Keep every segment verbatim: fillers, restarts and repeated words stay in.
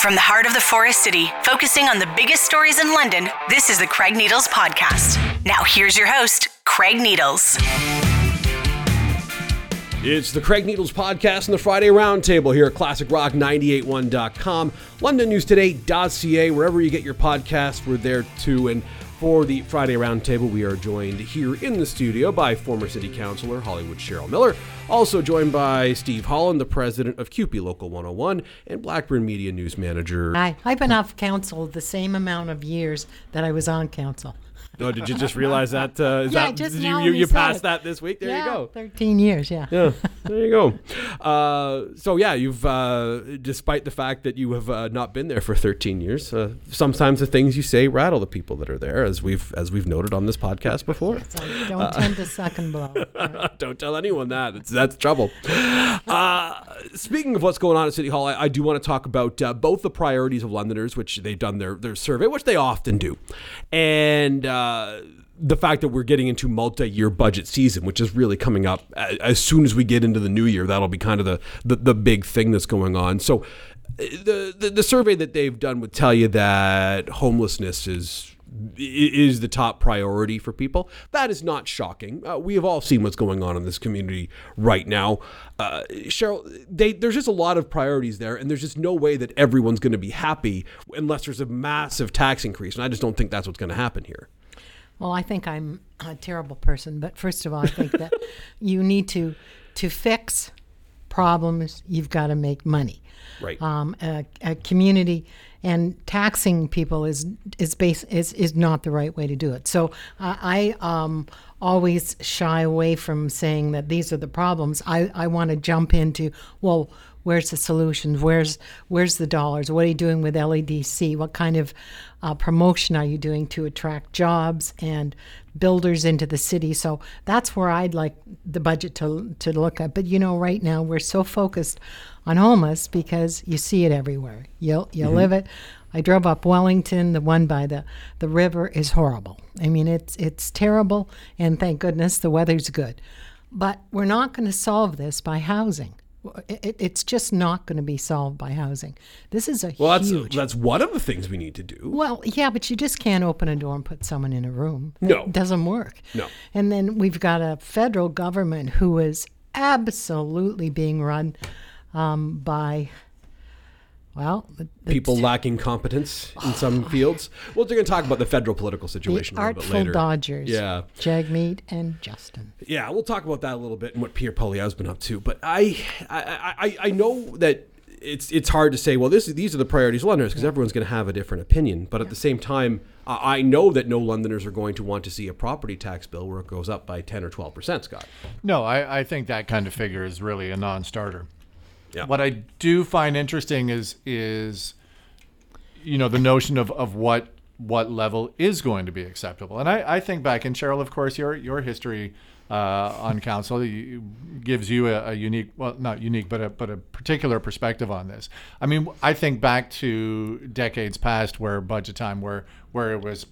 From the heart of the Forest City, focusing on the biggest stories in London, this is the Craig Needles Podcast. Now here's your host, Craig Needles. It's the Craig Needles Podcast and the Friday Roundtable here at classic rock nine eight one dot com, london news today dot c a, wherever you get your podcasts, we're there too. And for the Friday Roundtable, we are joined here in the studio by former City Councilor Hollywood Cheryl Miller, also joined by Steve Holland, the president of CUPE Local one oh one, and Blackburn Media News Manager. Hi, I've been off council the same amount of years that I was on council. Oh, did you just realize that? Uh, is yeah, that, just did you, you, you passed that this week? There yeah, you go. thirteen years, yeah. Yeah, there you go. Uh, so, yeah, you've, uh, despite the fact that you have uh, not been there for thirteen years, uh, sometimes the things you say rattle the people that are there, as we've as we've noted on this podcast before. Like, don't uh, tend to suck and blow. Right? Don't tell anyone that. It's, that's trouble. Uh, speaking of what's going on at City Hall, I, I do want to talk about uh, both the priorities of Londoners, which they've done their, their survey, which they often do, and uh, Uh, the fact that we're getting into multi-year budget season, which is really coming up as, as soon as we get into the new year. That'll be kind of the, the, the big thing that's going on. So the, the the survey that they've done would tell you that homelessness is is the top priority for people. That is not shocking. Uh, we have all seen what's going on in this community right now. Uh, Cheryl, they, there's just a lot of priorities there, and there's just no way that everyone's going to be happy unless there's a massive tax increase, and I just don't think that's what's going to happen here. Well, I think I'm a terrible person, but first of all, I think that you need to to fix problems, you've got to make money. Right. Um, a, a community and taxing people is is base is, is not the right way to do it. So uh, I um, always shy away from saying that these are the problems. I, I want to jump into, well, where's the solutions? Where's where's the dollars? What are you doing with L E D C? What kind of uh, promotion are you doing to attract jobs and builders into the city? So that's where I'd like the budget to to look at. But you know, right now we're so focused on homeless because you see it everywhere. You'll you'll mm-hmm. live it. I drove up Wellington. The one by the, the river is horrible. I mean, it's it's terrible. And thank goodness the weather's good. But we're not going to solve this by housing. It, it's just not going to be solved by housing. This is a well, huge... Well, that's, that's one of the things we need to do. Well, yeah, but you just can't open a door and put someone in a room. No. It doesn't work. No. And then we've got a federal government who is absolutely being run um, by... Well, people lacking competence in some fields. Well, they're going to talk about the federal political situation the a little bit later. Artful dodgers. Yeah. Jagmeet and Justin. Yeah, we'll talk about that a little bit and what Pierre Poilievre has been up to. But I, I, I, I know that it's it's hard to say, well, this is, these are the priorities of Londoners because yeah. everyone's going to have a different opinion. But yeah. at the same time, I know that no Londoners are going to want to see a property tax bill where it goes up by ten or twelve percent, Scott. No, I, I think that kind of figure is really a non-starter. Yeah. What I do find interesting is is you know the notion of, of what what level is going to be acceptable. And I, I think back, and Cheryl, of course, your your history uh, on council you, gives you a, a unique, well, not unique, but a but a particular perspective on this. I mean, I think back to decades past where budget time where where it was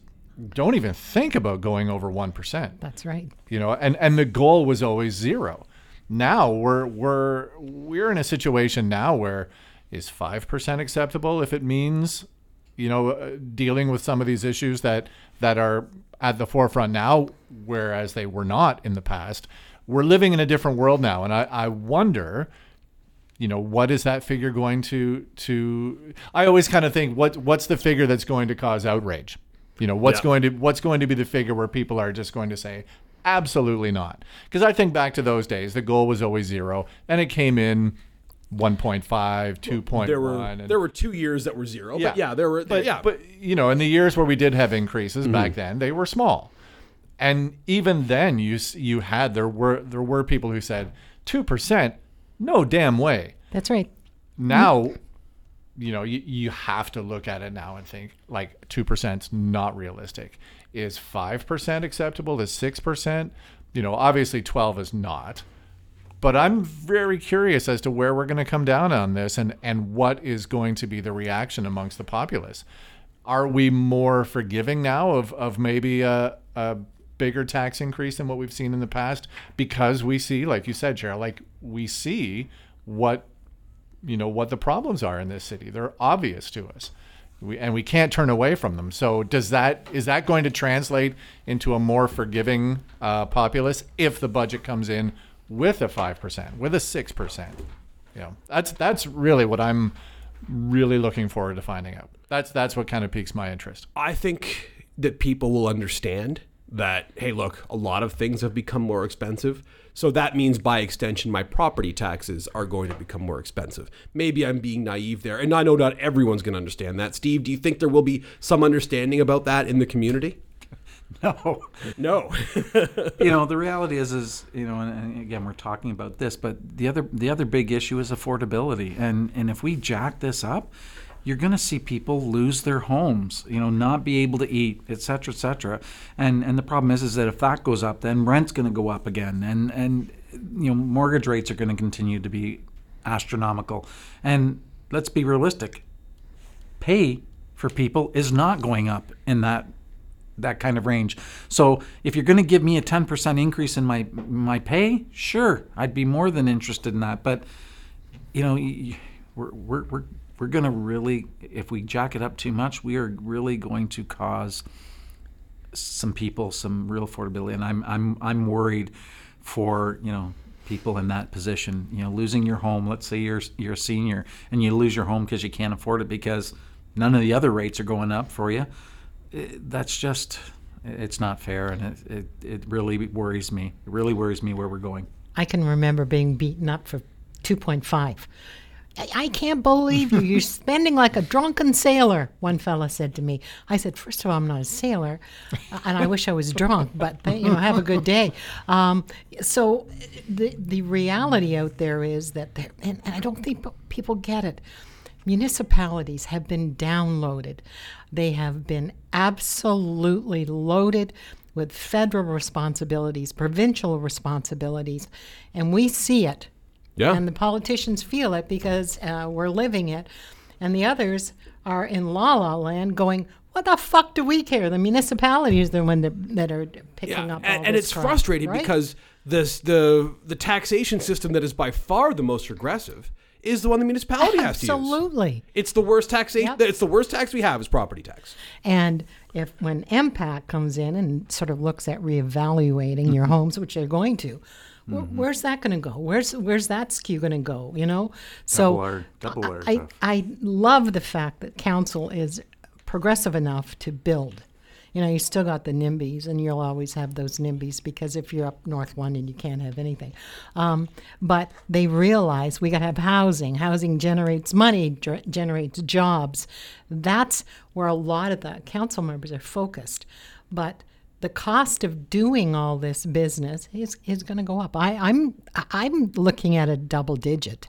don't even think about going over one percent. That's right. You know, and, and the goal was always zero. Now we're we're we're in a situation now where is five percent acceptable if it means, you know, dealing with some of these issues that that are at the forefront now, whereas they were not in the past. We're living in a different world now, and I, I wonder, you know, what is that figure going to to? I always kind of think what what's the figure that's going to cause outrage? You know, what's yeah. going to what's going to be the figure where people are just going to say, absolutely not. Because I think back to those days, the goal was always zero, and it came in one point five, two point one. There were, and, there were two years that were zero, yeah. but yeah, there were. But, yeah. but, you know, in the years where we did have increases mm-hmm. back then, they were small. And even then, you you had, there were there were people who said, two percent, no damn way. That's right. Now, you know, you, you have to look at it now and think, like, two percent's not realistic. Is five percent acceptable? Is six percent? You know, obviously twelve is not. But I'm very curious as to where we're going to come down on this and, and what is going to be the reaction amongst the populace. Are we more forgiving now of, of maybe a, a bigger tax increase than what we've seen in the past? Because we see, like you said, Cheryl, like we see what you know, what the problems are in this city. They're obvious to us. We, and we can't turn away from them. So does that, is that going to translate into a more forgiving uh, populace if the budget comes in with a five percent, with a six percent? You know, that's that's really what I'm really looking forward to finding out. That's that's what kind of piques my interest. I think that people will understand that, hey, look, a lot of things have become more expensive. So that means, by extension, my property taxes are going to become more expensive. Maybe I'm being naive there. And I know not everyone's going to understand that. Steve, do you think there will be some understanding about that in the community? No. No. You know, the reality is, is you know, and, and again, we're talking about this, but the other the other big issue is affordability. And and if we jack this up, you're going to see people lose their homes, you know, not be able to eat, et cetera, et cetera. And, and the problem is, is that if that goes up, then rent's going to go up again. And, and you know, mortgage rates are going to continue to be astronomical. And let's be realistic. Pay for people is not going up in that that kind of range. So if you're going to give me a ten percent increase in my my pay, sure, I'd be more than interested in that. But, you know, we're we're, we're We're going to really, if we jack it up too much, we are really going to cause some people some real affordability. And I'm I'm I'm worried for, you know, people in that position. You know, losing your home. Let's say you're you're a senior and you lose your home because you can't afford it because none of the other rates are going up for you. It, that's just, it's not fair, and it, it it really worries me. It really worries me where we're going. I can remember being beaten up for two point five. I can't believe you. You're spending like a drunken sailor, one fella said to me. I said, first of all, I'm not a sailor, and I wish I was drunk, but, you know, have a good day. Um, so the the reality out there is that, there, and, and I don't think people get it, municipalities have been downloaded. They have been absolutely loaded with federal responsibilities, provincial responsibilities, and we see it. Yeah. And the politicians feel it because uh, we're living it. And the others are in la-la land going, what the fuck do we care? The municipality is the one that, that are picking yeah. up and, all and this And it's crime, frustrating right? because this, the the taxation system that is by far the most regressive is the one the municipality has to use. Absolutely. It's the worst taxation. Yep. It's the worst tax we have is property tax. And if when M PAC comes in and sort of looks at reevaluating mm-hmm. your homes, which they're going to, Mm-hmm. Where's that going to go? Where's where's that skew going to go? You know, so double R, double R I, I love the fact that council is progressive enough to build. You know, you still got the NIMBYs, and you'll always have those NIMBYs because if you're up north one and you can't have anything, um, but they realize we got to have housing. Housing generates money, ger- generates jobs. That's where a lot of the council members are focused, but. The cost of doing all this business is, is going to go up. I, I'm I'm looking at a double digit.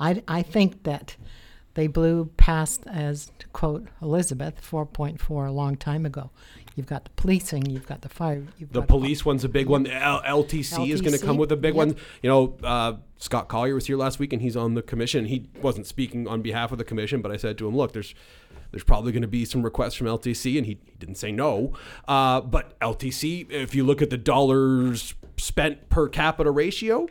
I, I think that they blew past, as to quote Elizabeth, four point four a long time ago. You've got the policing, you've got the fire. You've the got police one's a big one. The L T C is going to come with a big yep. one. You know, uh, Scott Collier was here last week, and he's on the commission. He wasn't speaking on behalf of the commission, but I said to him, look, there's... There's probably going to be some requests from L T C, and he didn't say no. Uh, but L T C, if you look at the dollars spent per capita ratio,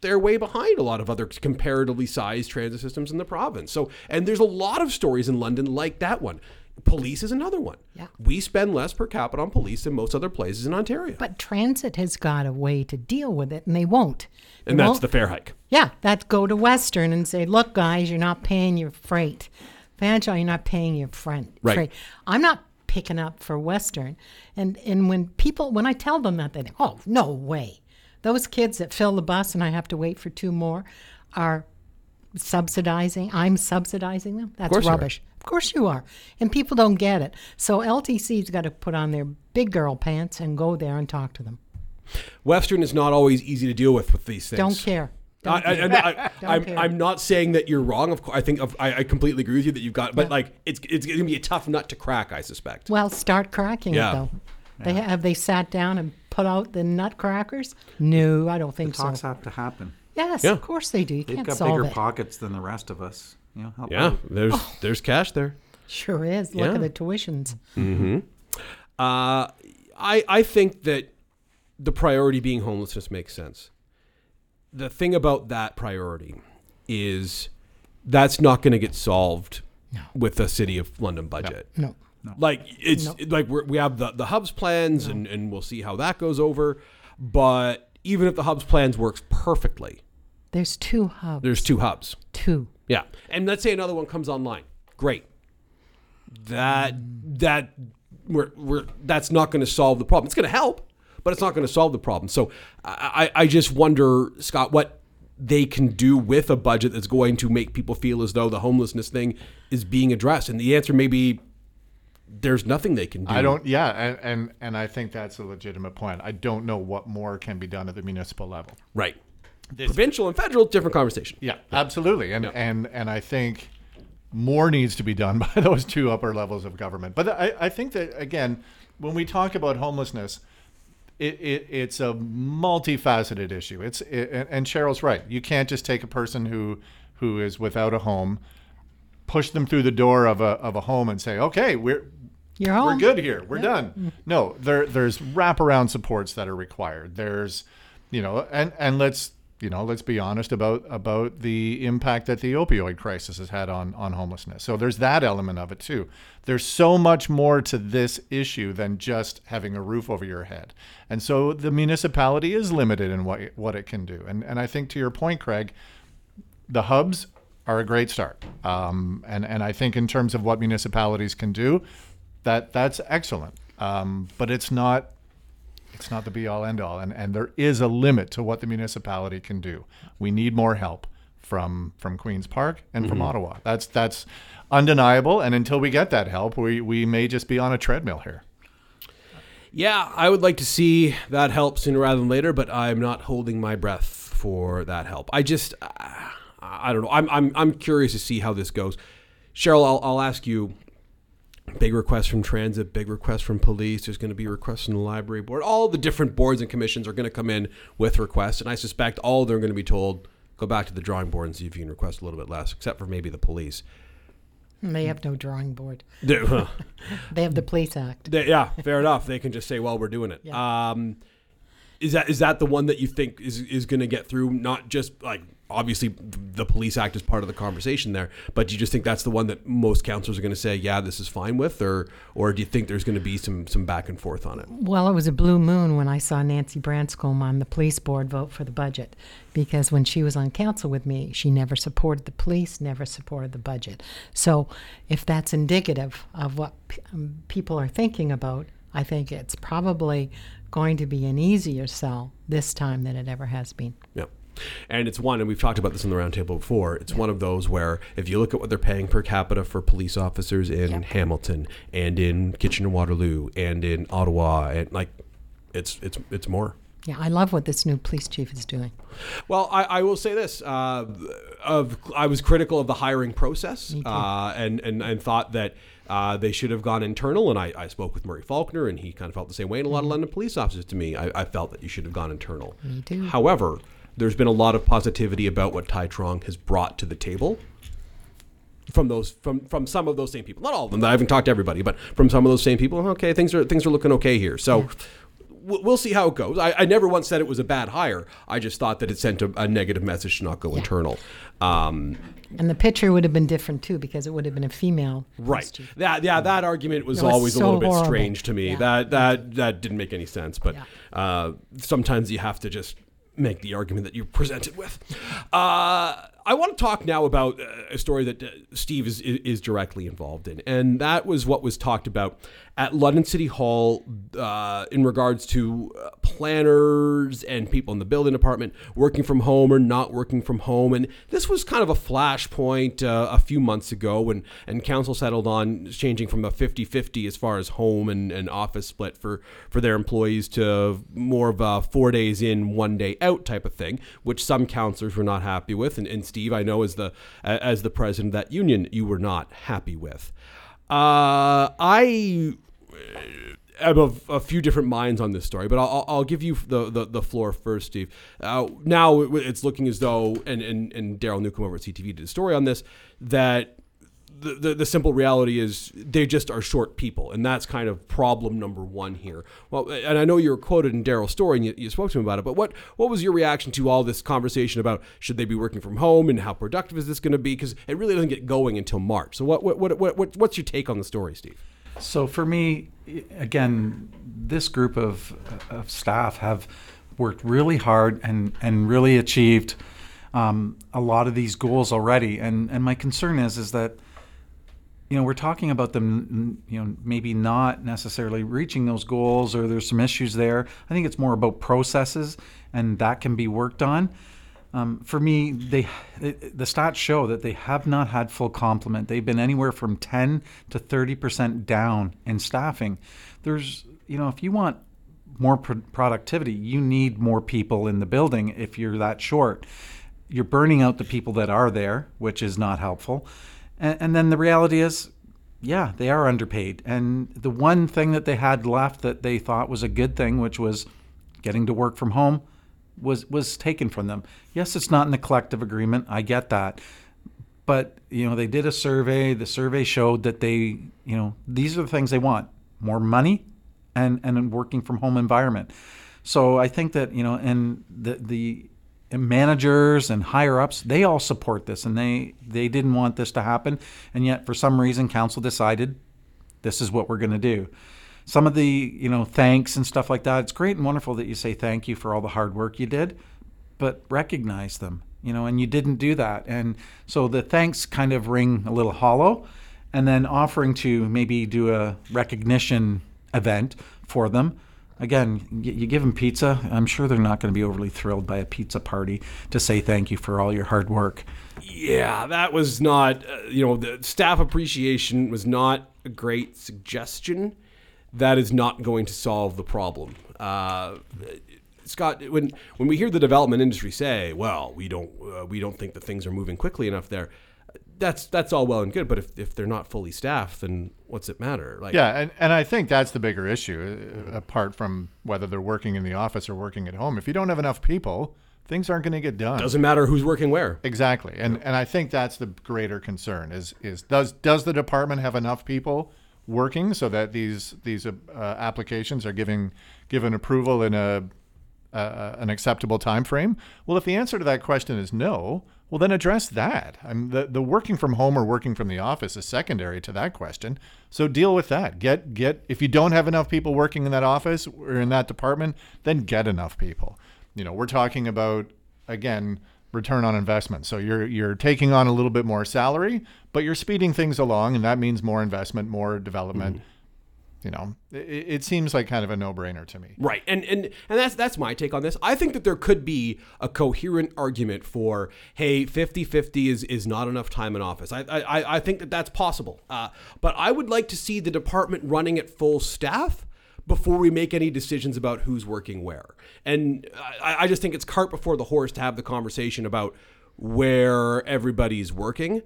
they're way behind a lot of other comparatively sized transit systems in the province. So, and there's a lot of stories in London like that one. Police is another one. Yeah. We spend less per capita on police than most other places in Ontario. But transit has got a way to deal with it, and they won't. And they that's won't. The fare hike. Yeah, that's go to Western and say, look, guys, you're not paying your freight. Angela, you're not paying your friend. Right. Freight. I'm not picking up for Western. And and when people, when I tell them that, they think, oh, no way. Those kids that fill the bus and I have to wait for two more are subsidizing. I'm subsidizing them. That's rubbish. Of course you are. And people don't get it. So L T C's got to put on their big girl pants and go there and talk to them. Western is not always easy to deal with with these things. Don't care. I, I, I, I, I'm, I'm not saying that you're wrong. Of course, I think of, I, I completely agree with you that you've got, but yeah. like it's it's going to be a tough nut to crack, I suspect. Well, start cracking yeah. it though. Yeah. They have they sat down and put out the nutcrackers? No, I don't think so. The talks so. have to happen. Yes, yeah. of course they do. You They've can't got solve bigger it. pockets than the rest of us. You know, yeah, out. there's oh. there's cash there. Sure is. Look yeah. at the tuitions. Mm-hmm. Uh, I I think that the priority being homelessness makes sense. The thing about that priority is that's not going to get solved no. with the City of London budget. No. no. No. Like it's no. like we're, we have the, the hubs plans no. and, and we'll see how that goes over. But even if the hubs plans works perfectly. There's two hubs. There's two hubs. Two. Yeah. And let's say another one comes online. Great. That mm. that we're, we're that's not going to solve the problem. It's going to help, but it's not going to solve the problem. So I, I just wonder, Scott, what they can do with a budget that's going to make people feel as though the homelessness thing is being addressed. And the answer may be there's nothing they can do. I don't, yeah, and, and, and I think that's a legitimate point. I don't know what more can be done at the municipal level. Right. This, Provincial and federal, different conversation. Yeah, yeah. absolutely. And, yeah. and and I think more needs to be done by those two upper levels of government. But I, I think that, again, when we talk about homelessness, It, it, it's a multifaceted issue. It's it, and Cheryl's right. You can't just take a person who who is without a home, push them through the door of a of a home and say, "Okay, we're You're home. we're good here. We're yeah. done." No, there there's wraparound supports that are required. There's, you know, and, and let's you know let's be honest about about the impact that the opioid crisis has had on on homelessness. So there's that element of it too. There's so much more to this issue than just having a roof over your head. And so the municipality is limited in what it, what it can do. And and I think to your point, Craig, the hubs are a great start. Um, and and I think in terms of what municipalities can do, that that's excellent. Um, but it's not It's not the be-all, end-all, and, and there is a limit to what the municipality can do. We need more help from from Queen's Park and from mm-hmm. Ottawa. That's that's undeniable, and until we get that help, we, we may just be on a treadmill here. Yeah, I would like to see that help sooner rather than later, but I'm not holding my breath for that help. I just, uh, I don't know. I'm, I'm I'm curious to see how this goes. Cheryl, I'll I'll ask you. Big requests from transit, big requests from police. There's going to be requests from the library board. All the different boards and commissions are going to come in with requests. And I suspect all they're going to be told, go back to the drawing board and see if you can request a little bit less, except for maybe the police. They have no drawing board. They have the Police Act. They, yeah, fair enough. They can just say, well, we're doing it. Yeah. Um, is that is that the one that you think is, is going to get through? Not just like, obviously the Police Act is part of the conversation there, but do you just think that's the one that most councillors are going to say, yeah, this is fine with, or or do you think there's going to be some some back and forth on it? Well, it was a blue moon when I saw Nancy Branscombe on the police board vote for the budget, because when she was on council with me, she never supported the police, never supported the budget. So if that's indicative of what p- people are thinking about, I think it's probably going to be an easier sell this time than it ever has been. Yeah. And it's one, and we've talked about this in the roundtable before, it's one of those where if you look at what they're paying per capita for police officers in yep. Hamilton and in Kitchener-Waterloo and in Ottawa, and like, it's it's it's more. Yeah, I love what this new police chief is doing. Well, I, I will say this. Uh, of I was critical of the hiring process uh, and, and, and thought that uh, they should have gone internal. And I, I spoke with Murray Faulkner, and he kind of felt the same way. And a lot of London police officers, to me, I, I felt that you should have gone internal. Me too. However, there's been a lot of positivity about what Tai Truong has brought to the table from those from, from some of those same people. Not all of them. I haven't talked to everybody, but from some of those same people. Okay, things are things are looking okay here. So yeah. we'll see how it goes. I, I never once said it was a bad hire. I just thought that it sent a, a negative message to not go yeah. internal. Um, and the picture would have been different too, because it would have been a female. Right. That, yeah, that argument was, was always so a little bit horrible. strange to me. Yeah. That that that didn't make any sense. But yeah. uh, sometimes you have to just make the argument that you presented with. Uh, I want to talk now about a story that uh, Steve is, is directly involved in, and that was what was talked about at London City Hall uh, in regards to uh, planners and people in the building department working from home or not working from home. And this was kind of a flashpoint uh, a few months ago when and council settled on changing from a fifty-fifty as far as home and, and office split for, for their employees to more of a four days in, one day out type of thing, which some councillors were not happy with, and, and Steve, I know as the as the president of that union, you were not happy with. Uh, I am of a few different minds on this story, but I'll, I'll give you the, the, the floor first, Steve. Uh, now it's looking as though, and, and, and Darryl Newcomb over at C T V did a story on this, that the, the, the simple reality is they just are short people, and that's kind of problem number one here. Well, and I know you were quoted in Darryl's story, and you, you spoke to him about it, but what, what was your reaction to all this conversation about should they be working from home and how productive is this going to be? Because it really doesn't get going until March. So what, what what what what's your take on the story, Steve? So for me, again, this group of of staff have worked really hard and, and really achieved um, a lot of these goals already. And and my concern is is that, you know, we're talking about them, you know, maybe not necessarily reaching those goals, or there's some issues there. I think it's more about processes, and that can be worked on. Um, for me, they the stats show that they have not had full complement. They've been anywhere from ten to thirty percent down in staffing. There's, you know, if you want more pro- productivity, you need more people in the building. If you're that short, you're burning out the people that are there, which is not helpful. And, and then the reality is, yeah, they are underpaid. And the one thing that they had left that they thought was a good thing, which was getting to work from home, was was taken from them. Yes, it's not in the collective agreement. I get that. But, you know, they did a survey. The survey showed that they, you know, these are the things they want: more money and and a working from home environment. So I think that, you know, and the the managers and higher ups, they all support this, and they they didn't want this to happen. And yet for some reason, council decided this is what we're going to do. Some of the, you know, thanks and stuff like that, it's great and wonderful that you say thank you for all the hard work you did, but recognize them, you know, and you didn't do that. And so the thanks kind of ring a little hollow, and then offering to maybe do a recognition event for them. Again, you give them pizza. I'm sure they're not going to be overly thrilled by a pizza party to say thank you for all your hard work. Yeah, that was not, uh, you know, the staff appreciation was not a great suggestion. That is not going to solve the problem. Uh, Scott, when when we hear the development industry say, well, we don't uh, we don't think that things are moving quickly enough there, that's that's all well and good, but if, if they're not fully staffed, then what's it matter? Like, yeah, and, and I think that's the bigger issue, apart from whether they're working in the office or working at home. If you don't have enough people, things aren't going to get done. Doesn't matter who's working where. Exactly, and yeah. and I think that's the greater concern is is does does the department have enough people working so that these these uh, applications are giving given approval in a uh, an acceptable time frame? Well, if the answer to that question is no, well, then address that. I mean, the, the working from home or working from the office is secondary to that question. So deal with that. Get get if you don't have enough people working in that office or in that department, then get enough people. You know, we're talking about, again, return on investment. So you're you're taking on a little bit more salary, but you're speeding things along, and that means more investment, more development. Mm-hmm. You know, it, it seems like kind of a no-brainer to me. Right, and and and that's that's my take on this. I think that there could be a coherent argument for, hey, fifty-fifty is is not enough time in office. I I I think that that's possible. Uh, but I would like to see the department running at full staff before we make any decisions about who's working where. And I, I just think it's cart before the horse to have the conversation about where everybody's working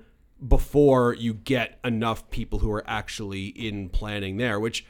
before you get enough people who are actually in planning there, which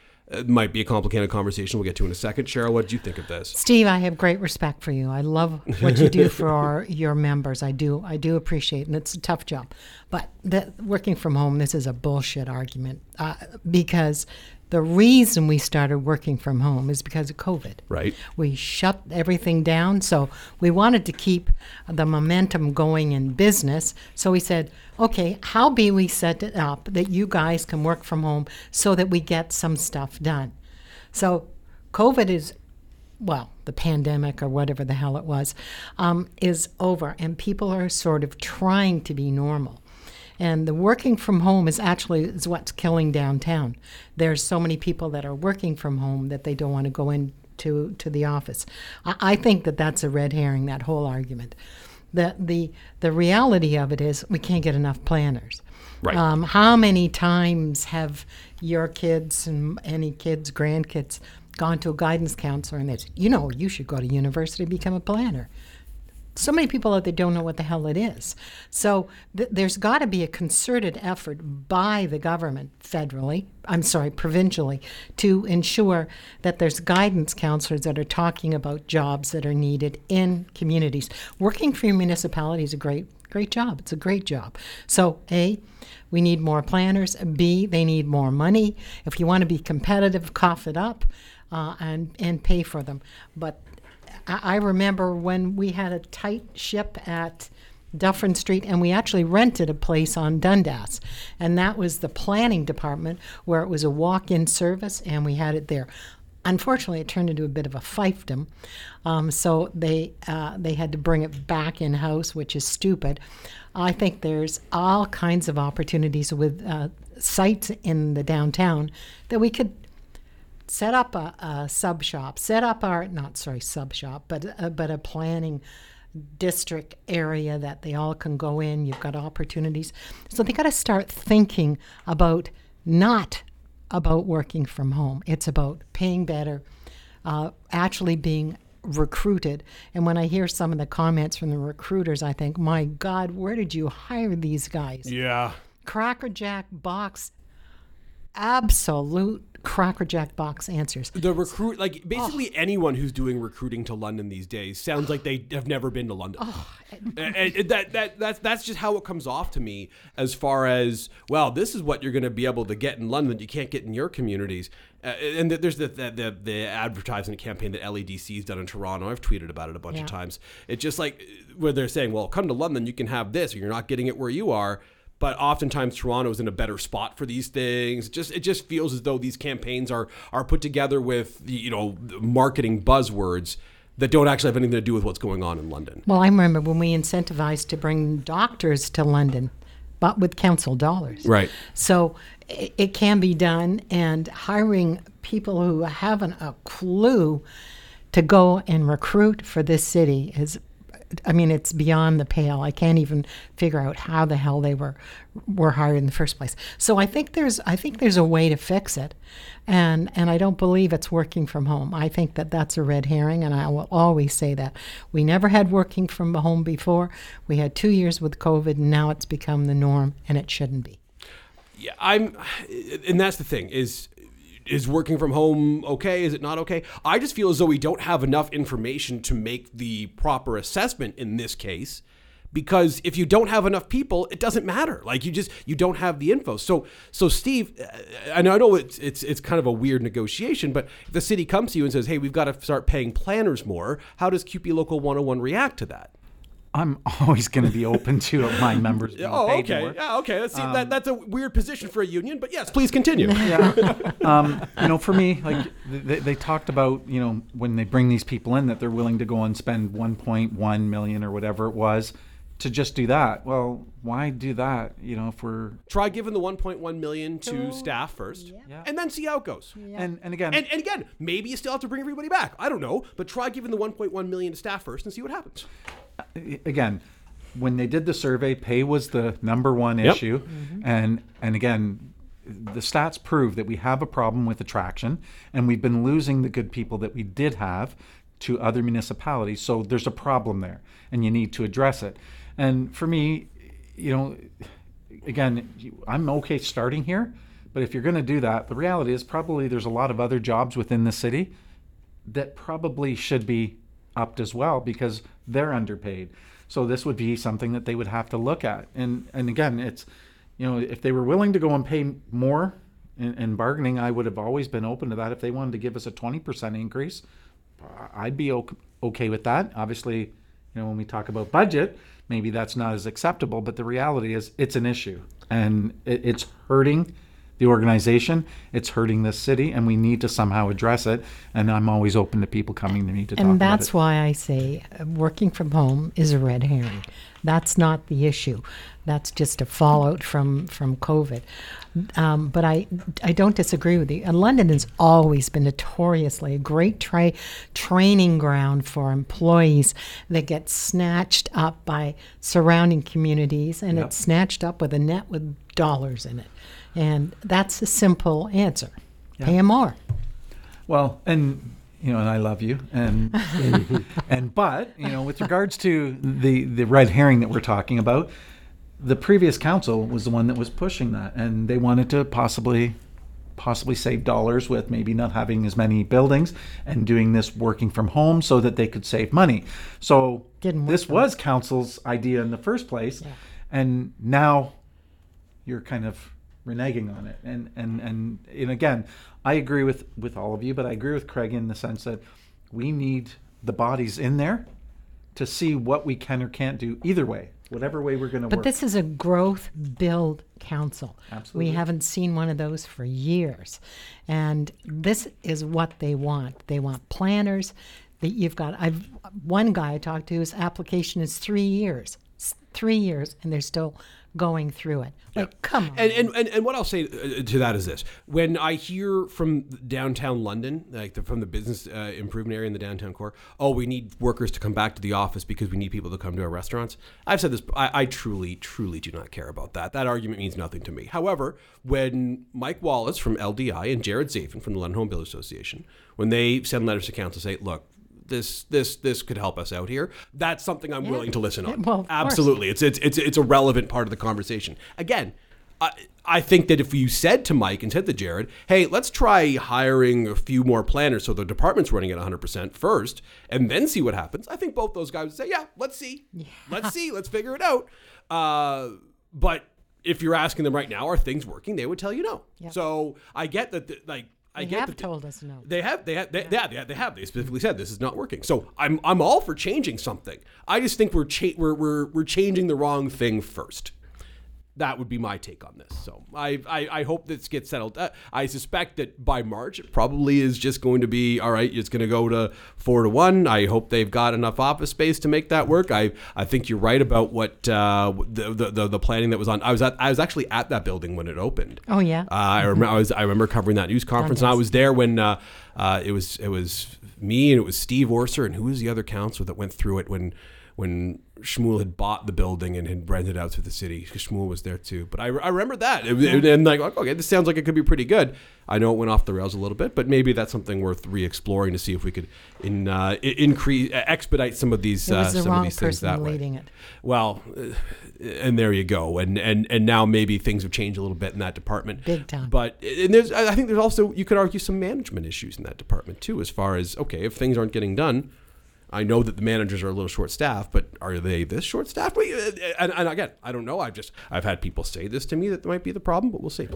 might be a complicated conversation we'll get to in a second. Cheryl, what do you think of this? Steve, I have great respect for you. I love what you do for our, your members. I do I do appreciate it, and it's a tough job. But the, working from home, this is a bullshit argument uh, because the reason we started working from home is because of COVID. Right. We shut everything down, so we wanted to keep the momentum going in business. So we said, okay, how be we set it up that you guys can work from home so that we get some stuff done? So COVID is, well, the pandemic or whatever the hell it was, um, is over, and people are sort of trying to be normal. And the working from home is actually is what's killing downtown. There's so many people that are working from home that they don't want to go into to the office. I, I think that that's a red herring, that whole argument. The the the reality of it is we can't get enough planners. Right. Um, how many times have your kids and any kids, grandkids, gone to a guidance counselor and they say, you know, you should go to university and become a planner? so many people out there don't know what the hell it is. So th- there's got to be a concerted effort by the government federally, I'm sorry, provincially, to ensure that there's guidance counselors that are talking about jobs that are needed in communities. Working for your municipality is a great, great job. It's a great job. So A, we need more planners. B, they need more money. If you want to be competitive, cough it up uh, and, and pay for them. But I remember when we had a tight ship at Dufferin Street, and we actually rented a place on Dundas, and that was the planning department where it was a walk-in service, and we had it there. Unfortunately, it turned into a bit of a fiefdom, um, so they uh, they had to bring it back in-house, which is stupid. I think there's all kinds of opportunities with uh, sites in the downtown that we could set up a, a sub shop, set up our, not sorry, sub shop, but a, but a planning district area that they all can go in. You've got opportunities. So they got to start thinking about not about working from home. It's about paying better, uh, actually being recruited. And when I hear some of the comments from the recruiters, I think, my God, where did you hire these guys? Yeah. Crackerjack box, absolute crackerjack box answers. The recruit, like basically oh. anyone who's doing recruiting to London these days sounds like they have never been to London. Oh. and, and that that that's that's just how it comes off to me. As far as, well, this is what you're going to be able to get in London that you can't get in your communities. Uh, and there's the, the the the advertisement campaign that L E D C has done in Toronto. I've tweeted about it a bunch yeah. of times. It's just like where they're saying, well, come to London, you can have this, or you're not getting it where you are. But oftentimes Toronto is in a better spot for these things. It just it just feels as though these campaigns are are put together with, you know, marketing buzzwords that don't actually have anything to do with what's going on in London. Well, I remember when we incentivized to bring doctors to London, but with council dollars. Right. So it, it can be done, and hiring people who haven't a clue to go and recruit for this city is, I mean, it's beyond the pale. I can't even figure out how the hell they were were hired in the first place. So I think there's I think there's a way to fix it, and and I don't believe it's working from home. I think that that's a red herring, and I will always say that. We never had working from home before. We had two years with COVID, and now it's become the norm, and it shouldn't be. Yeah, I'm, and that's the thing is. Is working from home okay? Is it not okay? I just feel as though we don't have enough information to make the proper assessment in this case, because if you don't have enough people, it doesn't matter. Like you just, you don't have the info. So, so Steve, and I know it's, it's, it's kind of a weird negotiation, but if the city comes to you and says, hey, we've got to start paying planners more, how does C U P E Local one oh one react to that? I'm always going to be open to my members being oh, paid okay. more. Yeah, okay. Let's see, um, that, that's a weird position for a union, but yes, please continue. Yeah. um, you know, for me, like they, they talked about, you know, when they bring these people in that they're willing to go and spend one point one million or whatever it was to just do that. Well, why do that? You know, if we're try giving the one point one million to staff first, yeah. and then see how it goes. Yeah. And and again, and, and again, maybe you still have to bring everybody back. I don't know, but try giving the one point one million to staff first and see what happens. Again, when they did the survey, pay was the number one yep. issue, mm-hmm. and and again, the stats prove that we have a problem with attraction, and we've been losing the good people that we did have to other municipalities. So there's a problem there, and you need to address it. And for me, you know, again, I'm okay starting here, but if you're going to do that, the reality is probably there's a lot of other jobs within the city that probably should be upped as well because they're underpaid. So this would be something that they would have to look at. And and again, it's, you know, if they were willing to go and pay more in, in bargaining, I would have always been open to that. If they wanted to give us a twenty percent increase, I'd be okay with that. Obviously, you know, when we talk about budget, maybe that's not as acceptable, but the reality is it's an issue and it, it's hurting the organization, it's hurting this city, and we need to somehow address it. And I'm always open to people coming to me to talk about it. And that's why I say working from home is a red herring. That's not the issue. That's just a fallout from, from COVID. Um, but I I don't disagree with you. And London has always been notoriously a great tra- training ground for employees that get snatched up by surrounding communities, and yep. it's snatched up with a net with dollars in it. And that's a simple answer. Yeah. Pay them more. Well, and you know, and I love you. And, and, and but, you know, with regards to the, the red herring that we're talking about, the previous council was the one that was pushing that, and they wanted to possibly possibly save dollars with maybe not having as many buildings and doing this working from home so that they could save money. So Didn't this was it. council's idea in the first place, yeah. and now you're kind of reneging on it. And and, and and again, I agree with, with all of you, but I agree with Craig in the sense that we need the bodies in there to see what we can or can't do either way. Whatever way we're going to work. But this is a growth build council. Absolutely. We haven't seen one of those for years. And this is what they want. They want planners that you've got. I've one guy I talked to, his application is three years. It's three years, and they're still going through it. Like, yeah. come on. And, and, and, and what I'll say to that is this. When I hear from downtown London, like the, from the business uh, improvement area in the downtown core, oh, we need workers to come back to the office because we need people to come to our restaurants. I've said this. I, I truly, truly do not care about that. That argument means nothing to me. However, when Mike Wallace from L D I and Jared Zafin from the London Home Builders Association, when they send letters to council, say, look, This this this could help us out here. That's something I'm yeah. willing to listen on. Well, absolutely, course. it's it's it's it's a relevant part of the conversation. Again, I I think that if you said to Mike and said to Jared, hey, let's try hiring a few more planners so the department's running at one hundred percent first, and then see what happens. I think both those guys would say, yeah, let's see, yeah. let's see, let's figure it out. Uh, but if you're asking them right now, are things working? They would tell you no. Yep. So I get that, the, like. I they get have the, told us no. They have. They have. They, yeah. they, they have. They specifically said this is not working. So I'm. I'm all for changing something. I just think we're cha- we're we're we're changing the wrong thing first. That would be my take on this. So I I, I hope this gets settled. Uh, I suspect that by March it probably is just going to be all right. It's going to go to four to one. I hope they've got enough office space to make that work. I I think you're right about what uh, the, the the the planning that was on. I was at, I was actually at that building when it opened. Oh yeah. Uh, mm-hmm. I remember I was I remember covering that news conference, and I was there when uh, uh, it was it was me and it was Steve Orser and who was the other counselor that went through it when. when Shmuel had bought the building and had rented out to the city, because Shmuel was there too. But I, I remember that. It, it, and like, okay, this sounds like it could be pretty good. I know it went off the rails a little bit, but maybe that's something worth re-exploring to see if we could in, uh, increase, expedite some of these, uh, some of these things that way. It was the wrong person leading it. Well, and there you go. And, and and now maybe things have changed a little bit in that department. Big time. But and there's, I think there's also, you could argue some management issues in that department too, as far as, okay, if things aren't getting done, I know that the managers are a little short-staffed, but are they this short-staffed? And, and again, I don't know. I've just I've had people say this to me that might be the problem, but we'll see.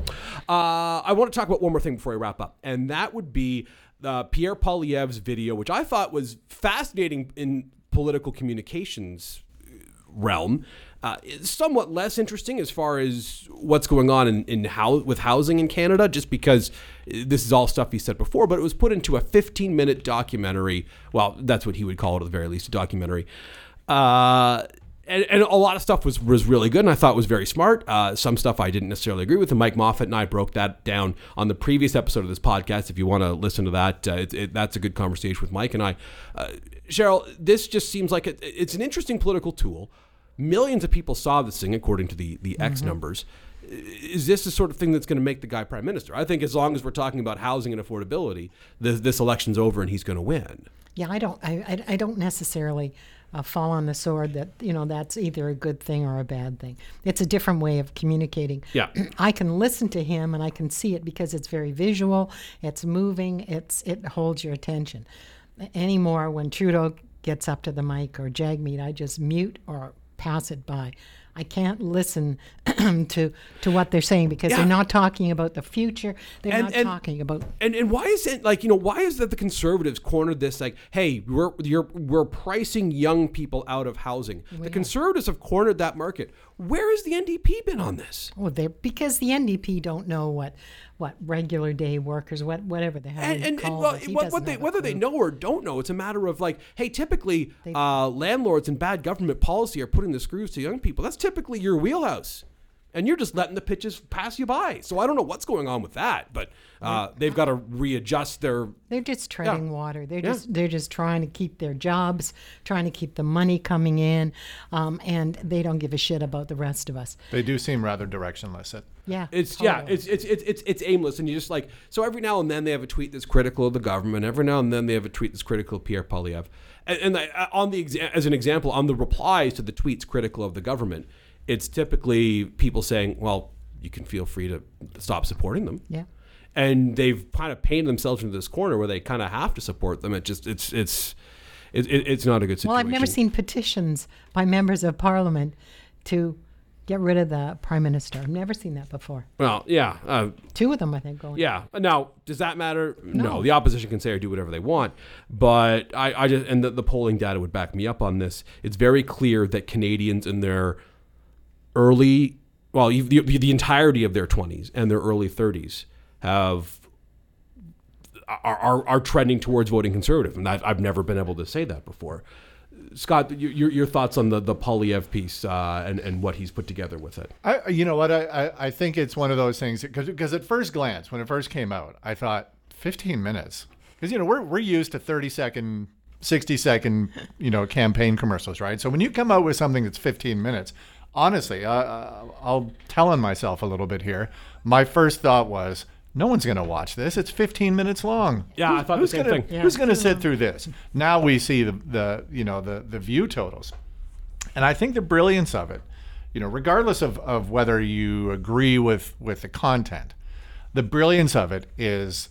Uh, I want to talk about one more thing before I wrap up, and that would be uh, Pierre Poilievre's video, which I thought was fascinating in political communications realm. Uh, it's somewhat less interesting as far as what's going on in, in how with housing in Canada, just because this is all stuff he said before, but it was put into a fifteen minute documentary. Well, that's what he would call it at the very least, a documentary. Uh, and, and a lot of stuff was, was really good and I thought was very smart. Uh, some stuff I didn't necessarily agree with. And Mike Moffat and I broke that down on the previous episode of this podcast. If you want to listen to that, uh, it, it, that's a good conversation with Mike and I. Uh, Cheryl, this just seems like it, it's an interesting political tool. Millions of people saw this thing, according to the, the X mm-hmm. numbers. Is this the sort of thing that's going to make the guy prime minister? I think as long as we're talking about housing and affordability, this, this election's over and he's going to win. Yeah, I don't I, I don't necessarily uh, fall on the sword that, you know, that's either a good thing or a bad thing. It's a different way of communicating. Yeah. I can listen to him and I can see it because it's very visual, it's moving, it's it holds your attention. Anymore, when Trudeau gets up to the mic or Jagmeet, I just mute or pass it by. I can't listen to to what they're saying because yeah. they're not talking about the future. They're and, not and, talking about and and why is it like you know why is that the Conservatives cornered this like hey we're you're, we're pricing young people out of housing. We the are. Conservatives have cornered that market. Where has the N D P been on this? Oh, they because the N D P don't know what what regular day workers what whatever they have and, and, and well, what, what they, whether they know or don't know. It's a matter of like hey typically uh, landlords and bad government policy are putting the screws to young people. That's typically your wheelhouse. and you're just letting the pitches pass you by. So I don't know what's going on with that, but uh, they've got to readjust their. They're just treading yeah. water. They're yeah. just they're just trying to keep their jobs, trying to keep the money coming in, um, and they don't give a shit about the rest of us. They do seem rather directionless. At- yeah, it's totally. yeah, it's, it's it's it's it's aimless, and you just like so every now and then they have a tweet that's critical of the government. Every now and then they have a tweet that's critical of Pierre Poilievre. And, and I, on the as an example, on the replies to the tweets critical of the government. It's typically people saying, well, you can feel free to stop supporting them. Yeah. And they've kind of painted themselves into this corner where they kind of have to support them. It just, it's, it's, it, it's not a good situation. Well, I've never seen petitions by members of parliament to get rid of the prime minister. I've never seen that before. Well, yeah. Uh, Two of them, I think. Going. Yeah. Now, does that matter? No. no. The opposition can say or do whatever they want. But I, I just, and the, the polling data would back me up on this. It's very clear that Canadians in their early, well, the, the entirety of their twenties and their early thirties have are are, are trending towards voting conservative, and I've, I've never been able to say that before. Scott, your your thoughts on the the Poilievre piece uh, and and what he's put together with it? I, you know what, I, I I think it's one of those things because because at first glance, when it first came out, I thought fifteen minutes because you know we're we're used to thirty second. sixty second, you know, campaign commercials, right? So when you come out with something that's fifteen minutes, honestly, uh, I'll tell on myself a little bit here. My first thought was, no one's going to watch this. It's fifteen minutes long. Yeah, who's, I thought the same gonna, thing. Yeah. Who's going to sit through this? Now we see the, the you know, the, the view totals. And I think the brilliance of it, you know, regardless of, of whether you agree with, with the content, the brilliance of it is...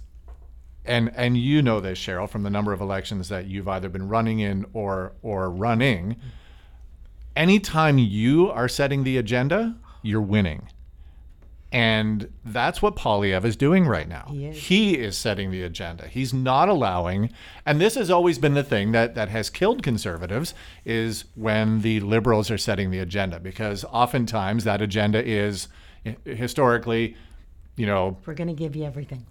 And and you know this, Cheryl, from the number of elections that you've either been running in or or running. Anytime you are setting the agenda, you're winning. And that's what Poilievre is doing right now. He is. He is setting the agenda. He's not allowing, and this has always been the thing that, that has killed conservatives, is when the Liberals are setting the agenda, because oftentimes that agenda is, historically, you know... We're going to give you everything.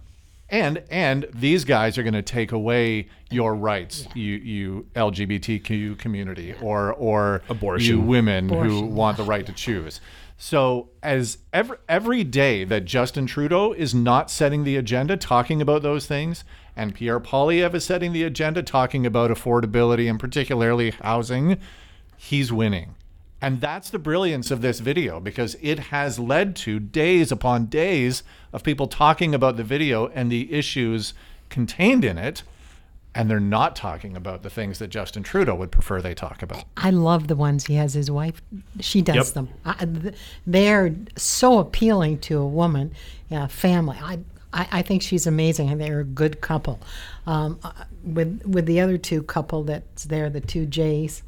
And and these guys are going to take away your rights, yeah. you you L G B T Q community, or or Abortion. you women Abortion. who want the right to choose. So as every, every day that Justin Trudeau is not setting the agenda, talking about those things, and Pierre Poilievre is setting the agenda, talking about affordability and particularly housing, he's winning. And that's the brilliance of this video, because it has led to days upon days of people talking about the video and the issues contained in it, and they're not talking about the things that Justin Trudeau would prefer they talk about. I love the ones he has his wife. She does yep. them. I, they're so appealing to a woman, yeah, family. I, I, I think she's amazing, and they're a good couple. Um, with with the other two couple that's there, the two J's.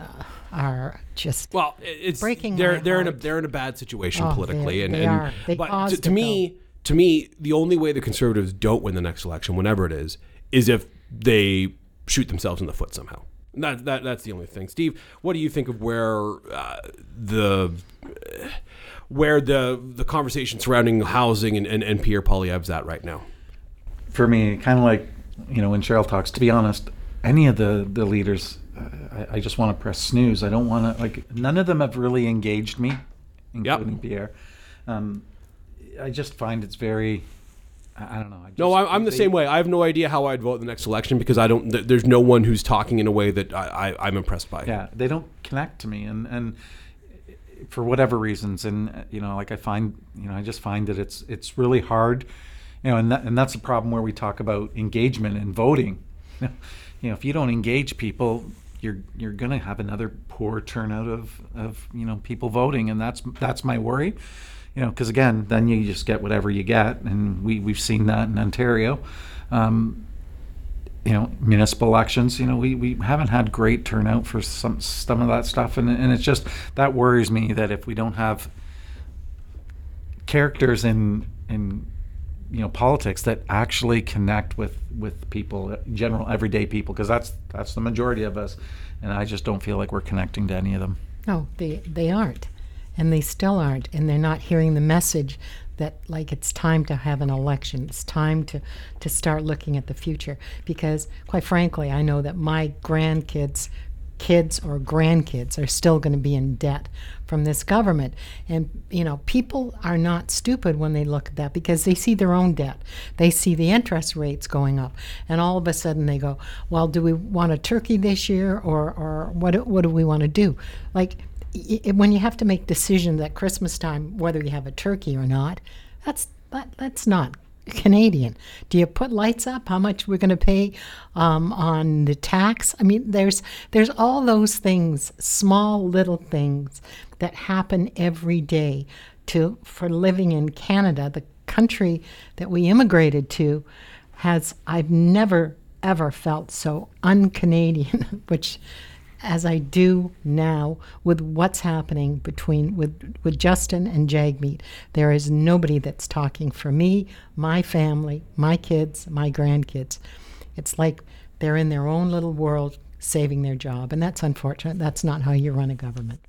Uh, are just well, it's breaking. They're they're heart. in a they're in a bad situation oh, politically, they, and, they and are. They but to, to me though. to me the only way the Conservatives don't win the next election, whenever it is, is if they shoot themselves in the foot somehow. That that that's the only thing. Steve, what do you think of where uh, the uh, where the the conversation surrounding housing and and, and Pierre Poilievre's at right now? For me, kind of like you know when Cheryl talks. To be honest, any of the the leaders. I, I just want to press snooze. I don't want to, like, none of them have really engaged me, including yep. Pierre. Um, I just find it's very, I, I don't know. I just, no, I, I'm the they, same way. I have no idea how I'd vote in the next election because I don't, th- there's no one who's talking in a way that I, I, I'm impressed by. Yeah, they don't connect to me. And, and for whatever reasons, and, you know, like I find, you know, I just find that it's, it's really hard, you know, and that, and that's the problem where we talk about engagement and voting. You know, you know if you don't engage people, you're you're going to have another poor turnout of, of you know people voting, and that's that's my worry, you know, because again, then you just get whatever you get, and we we've seen that in Ontario, um, you know, municipal elections. You know, we, we haven't had great turnout for some some of that stuff, and and it's just that worries me that if we don't have characters in in you know politics that actually connect with with people, general everyday people, because that's that's the majority of us, and I just don't feel like we're connecting to any of them. No, they they aren't, and they still aren't, and they're not hearing the message that, like, it's time to have an election, it's time to to start looking at the future, because quite frankly I know that my grandkids kids or grandkids are still going to be in debt from this government. And, you know, people are not stupid when they look at that, because they see their own debt. They see the interest rates going up. And all of a sudden they go, well, do we want a turkey this year, or, or what, what do we want to do? Like, when you have to make decisions at Christmas time, whether you have a turkey or not, that's that, that's not Canadian. Do you put lights up? How much we're going to pay um, on the tax? I mean, there's there's all those things, small little things that happen every day to for living in Canada, the country that we immigrated to. Has I've never ever felt so un-Canadian, which. As I do now with what's happening between with with Justin and Jagmeet. There is nobody that's talking for me, my family, my kids, my grandkids. It's like they're in their own little world saving their job, and that's unfortunate. That's not how you run a government.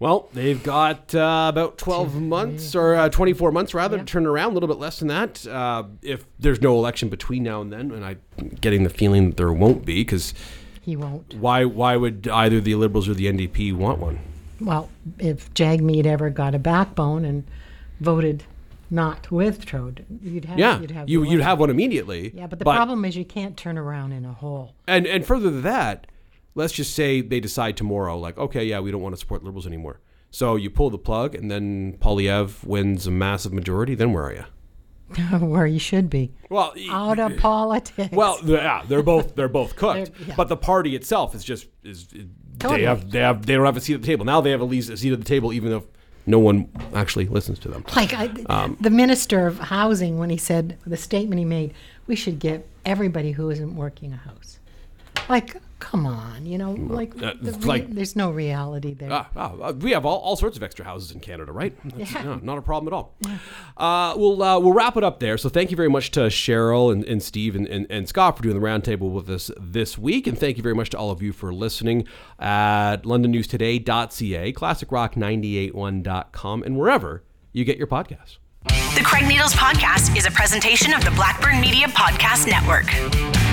Well, they've got uh, about twelve months, or uh, twenty-four months rather, yeah. to turn around, a little bit less than that. Uh, if there's no election between now and then, and I'm getting the feeling that there won't be, because... He won't. Why Why would either the Liberals or the N D P want one? Well, if Jagmeet ever got a backbone and voted not with Trudeau, you'd have yeah, you'd have, you, one. You'd have one immediately. Yeah, but the but, problem is you can't turn around in a hole. And and further than that, let's just say they decide tomorrow, like, okay, yeah, we don't want to support Liberals anymore. So you pull the plug, and then Poilievre wins a massive majority. Then where are you? Where you should be. Well, out of politics. Well, yeah, they're both they're both cooked. they're, yeah. But the party itself is just is, is totally. they have they have they don't have a seat at the table. Now they have at least a seat at the table, even if no one actually listens to them. Like I, um, the Minister of Housing, when he said the statement he made, we should give everybody who isn't working a house. Like, come on, you know, like, uh, the, like there's no reality there. Uh, uh, we have all, all sorts of extra houses in Canada, right? That's, yeah. No, not a problem at all. Uh, we'll uh, we'll wrap it up there. So thank you very much to Cheryl and, and Steve and, and, and Scott for doing the roundtable with us this week. And thank you very much to all of you for listening at london news today dot c a, classic rock nine eight one dot com, and wherever you get your podcasts. The Craig Needles Podcast is a presentation of the Blackburn Media Podcast Network.